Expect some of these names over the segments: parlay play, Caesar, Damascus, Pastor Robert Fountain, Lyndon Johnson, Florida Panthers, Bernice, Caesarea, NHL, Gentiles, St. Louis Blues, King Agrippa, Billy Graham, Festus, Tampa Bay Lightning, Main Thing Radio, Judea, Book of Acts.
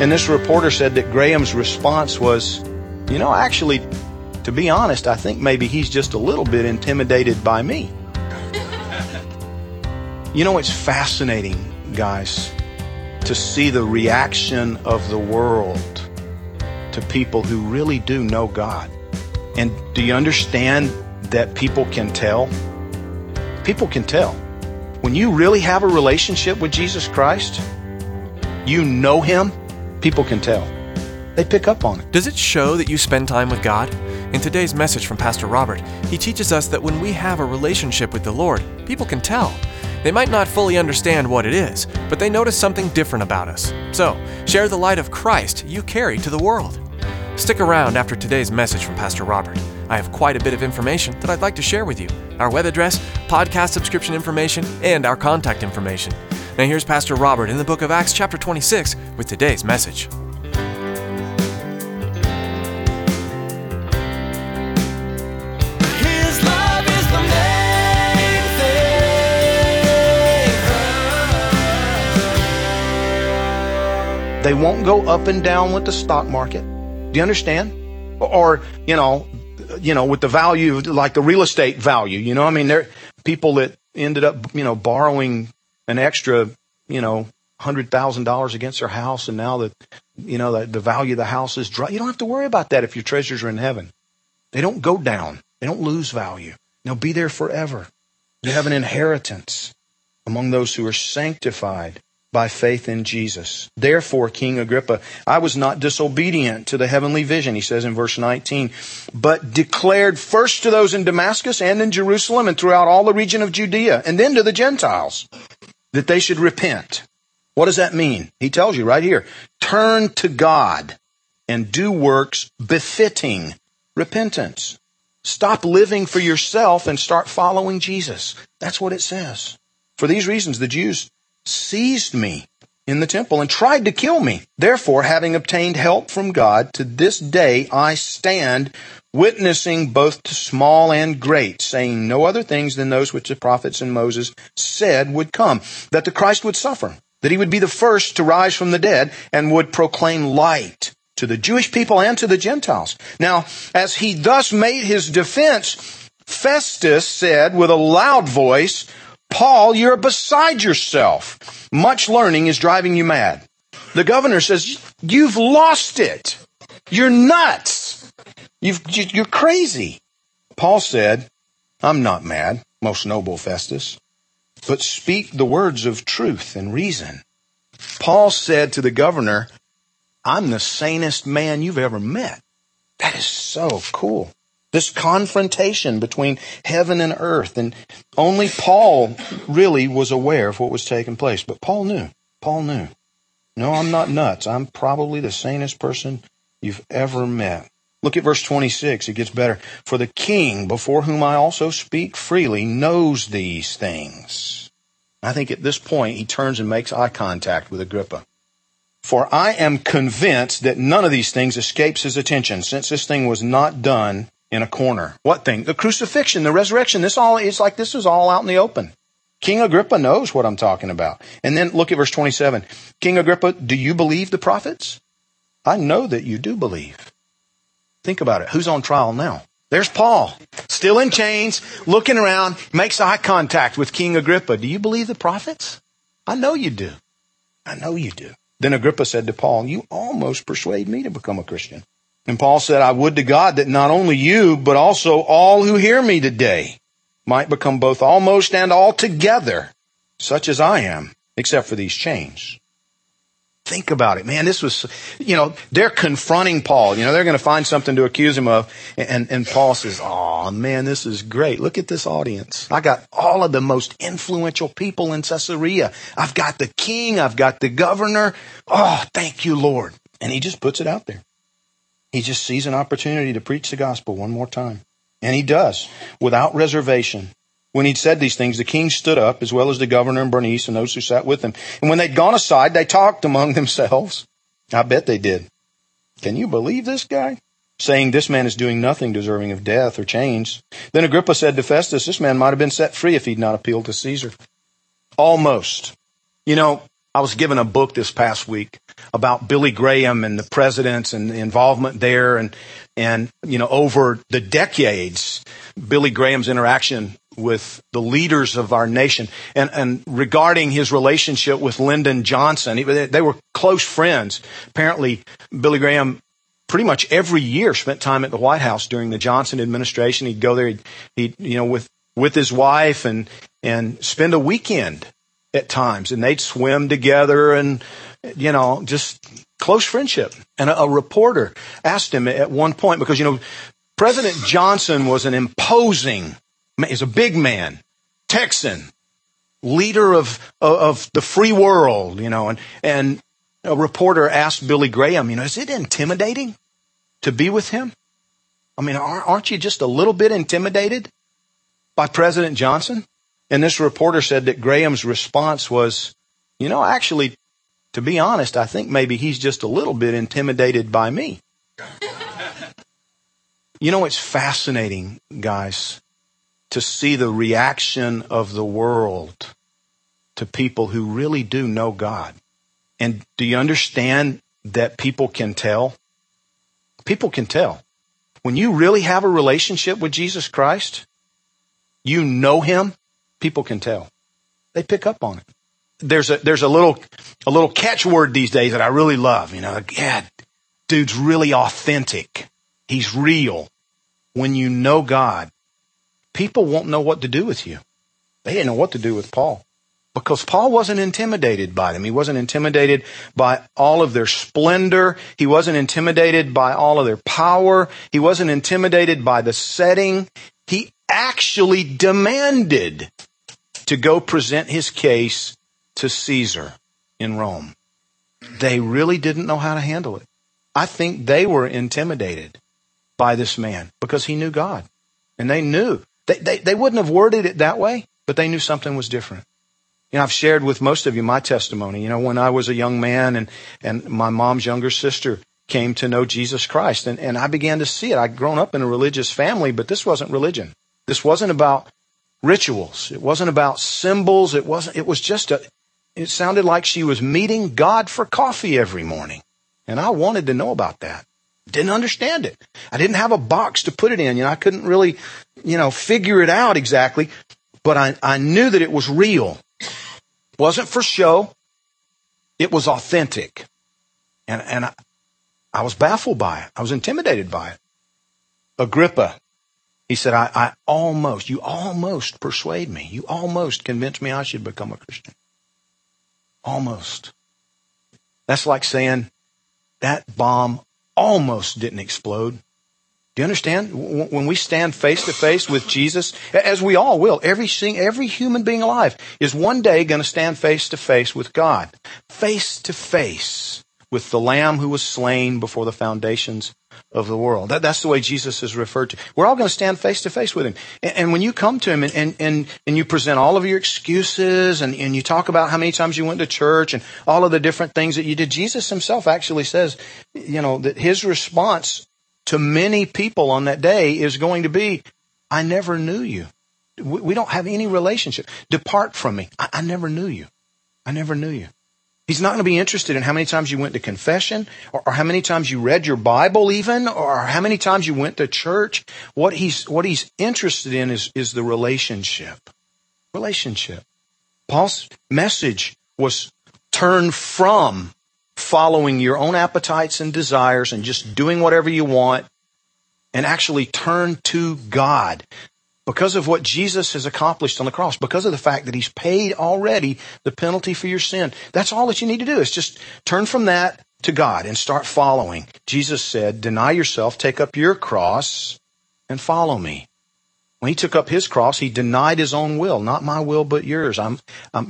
And this reporter said that Graham's response was, actually, to be honest, I think maybe he's just a little bit intimidated by me. It's fascinating, guys, to see the reaction of the world to people who really do know God. And do you understand that people can tell? People can tell. When you really have a relationship with Jesus Christ, you know Him. People can tell. They pick up on it. Does it show that you spend time with God? In today's message from Pastor Robert, he teaches us that when we have a relationship with the Lord, people can tell. They might not fully understand what it is, but they notice something different about us. So, share the light of Christ you carry to the world. Stick around after today's message from Pastor Robert. I have quite a bit of information that I'd like to share with you. Our web address, podcast subscription information, and our contact information. Now here's Pastor Robert in the Book of Acts chapter 26 with today's message. They won't go up and down with the stock market. Do you understand? Or, with the value, like the real estate value, there are people that ended up, borrowing an extra, $100,000 against their house, and now the value of the house is dry. You don't have to worry about that if your treasures are in heaven. They don't go down. They don't lose value. They'll be there forever. You have an inheritance among those who are sanctified by faith in Jesus. Therefore, King Agrippa, I was not disobedient to the heavenly vision, he says in verse 19, but declared first to those in Damascus and in Jerusalem and throughout all the region of Judea, and then to the Gentiles, that they should repent. What does that mean? He tells you right here. Turn to God and do works befitting repentance. Stop living for yourself and start following Jesus. That's what it says. For these reasons, the Jews seized me in the temple and tried to kill me. Therefore, having obtained help from God, to this day I stand witnessing both to small and great, saying no other things than those which the prophets and Moses said would come, that the Christ would suffer, that he would be the first to rise from the dead, and would proclaim light to the Jewish people and to the Gentiles. Now, as he thus made his defense, Festus said with a loud voice, Paul, you're beside yourself. Much learning is driving you mad. The governor says, you've lost it. You're nuts. You're crazy. Paul said, I'm not mad, most noble Festus, but speak the words of truth and reason. Paul said to the governor, I'm the sanest man you've ever met. That is so cool. This confrontation between heaven and earth. And only Paul really was aware of what was taking place. But Paul knew. No, I'm not nuts. I'm probably the sanest person you've ever met. Look at verse 26. It gets better. For the king, before whom I also speak freely, knows these things. I think at this point, he turns and makes eye contact with Agrippa. For I am convinced that none of these things escapes his attention, since this thing was not done in a corner. What thing? The crucifixion, the resurrection. This is all out in the open. King Agrippa knows what I'm talking about. And then look at verse 27. King Agrippa, do you believe the prophets? I know that you do believe. Think about it. Who's on trial now? There's Paul, still in chains, looking around, makes eye contact with King Agrippa. Do you believe the prophets? I know you do. Then Agrippa said to Paul, you almost persuade me to become a Christian. And Paul said, I would to God that not only you, but also all who hear me today might become both almost and altogether such as I am, except for these chains. Think about it, man. This was, they're confronting Paul. They're going to find something to accuse him of. And Paul says, oh, man, this is great. Look at this audience. I got all of the most influential people in Caesarea. I've got the king. I've got the governor. Oh, thank you, Lord. And he just puts it out there. He just sees an opportunity to preach the gospel one more time. And he does, without reservation. When he'd said these things, the king stood up, as well as the governor and Bernice and those who sat with him. And when they'd gone aside, they talked among themselves. I bet they did. Can you believe this guy? Saying, this man is doing nothing deserving of death or chains. Then Agrippa said to Festus, this man might have been set free if he'd not appealed to Caesar. Almost. I was given a book this past week about Billy Graham and the presidents and the involvement there. And over the decades, Billy Graham's interaction with the leaders of our nation and regarding his relationship with Lyndon Johnson. They were close friends. Apparently, Billy Graham pretty much every year spent time at the White House during the Johnson administration. He'd go there, with his wife and spend a weekend at times. And they'd swim together and, just close friendship. And a reporter asked him at one point, because, President Johnson was an imposing is a big man, Texan, leader of the free world, and a reporter asked Billy Graham, is it intimidating to be with him? I mean, aren't you just a little bit intimidated by President Johnson? And this reporter said that Graham's response was, actually, to be honest, I think maybe he's just a little bit intimidated by me. It's fascinating, guys, to see the reaction of the world to people who really do know God. And do you understand that people can tell? People can tell. When you really have a relationship with Jesus Christ, you know him, people can tell. They pick up on it. There's a little catchword these days that I really love. Dude's really authentic. He's real. When you know God, people won't know what to do with you. They didn't know what to do with Paul because Paul wasn't intimidated by them. He wasn't intimidated by all of their splendor. He wasn't intimidated by all of their power. He wasn't intimidated by the setting. He actually demanded to go present his case to Caesar in Rome. They really didn't know how to handle it. I think they were intimidated by this man because he knew God, and they knew. They wouldn't have worded it that way, but they knew something was different. I've shared with most of you my testimony. When I was a young man and my mom's younger sister came to know Jesus Christ, and I began to see it. I'd grown up in a religious family, but this wasn't religion. This wasn't about rituals. It wasn't about symbols. It sounded like she was meeting God for coffee every morning. And I wanted to know about that. Didn't understand it. I didn't have a box to put it in. I couldn't really, figure it out exactly. But I knew that it was real. It wasn't for show. It was authentic. And I was baffled by it. I was intimidated by it. Agrippa, he said, you almost persuade me. You almost convinced me I should become a Christian. Almost. That's like saying that bomb almost didn't explode. Do you understand? When we stand face to face with Jesus, as we all will, every human being alive is one day going to stand face to face with God, face to face with the Lamb who was slain before the foundations of the world. That's the way Jesus is referred to. We're all going to stand face to face with him. And when you come to him and you present all of your excuses and you talk about how many times you went to church and all of the different things that you did, Jesus himself actually says, that his response to many people on that day is going to be, I never knew you. We don't have any relationship. Depart from me. I never knew you. I never knew you. He's not going to be interested in how many times you went to confession or how many times you read your Bible even, or how many times you went to church. What he's interested in is the relationship. Relationship. Paul's message was turn from following your own appetites and desires and just doing whatever you want and actually turn to God. because of what Jesus has accomplished on the cross, because of the fact that he's paid already the penalty for your sin. That's all that you need to do is just turn from that to God and start following. Jesus said, deny yourself, take up your cross, and follow me. When he took up his cross, he denied his own will. Not my will, but yours. I'm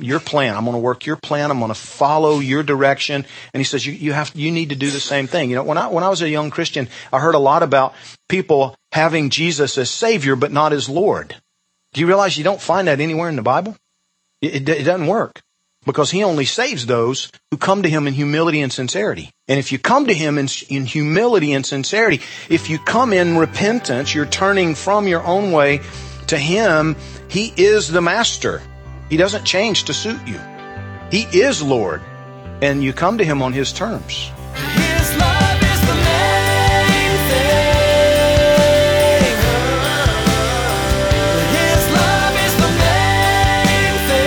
your plan. I'm going to work your plan. I'm going to follow your direction. And he says, you need to do the same thing. You know, when I was a young Christian, I heard a lot about people having Jesus as Savior, but not as Lord. Do you realize you don't find that anywhere in the Bible? It doesn't work, because he only saves those who come to him in humility and sincerity. And if you come to him in humility and sincerity, if you come in repentance, you're turning from your own way to him. He is the master. He doesn't change to suit you. He is Lord, and you come to him on his terms. His love is the main thing. His love is the main thing.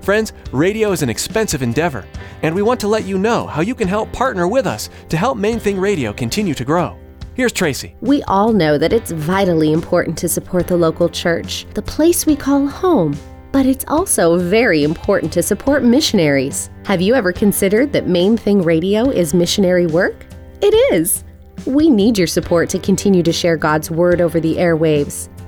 Friends, radio is an expensive endeavor, and we want to let you know how you can help partner with us to help Main Thing Radio continue to grow. Here's Tracy. We all know that it's vitally important to support the local church, the place we call home. But it's also very important to support missionaries. Have you ever considered that Main Thing Radio is missionary work? It is! We need your support to continue to share God's Word over the airwaves.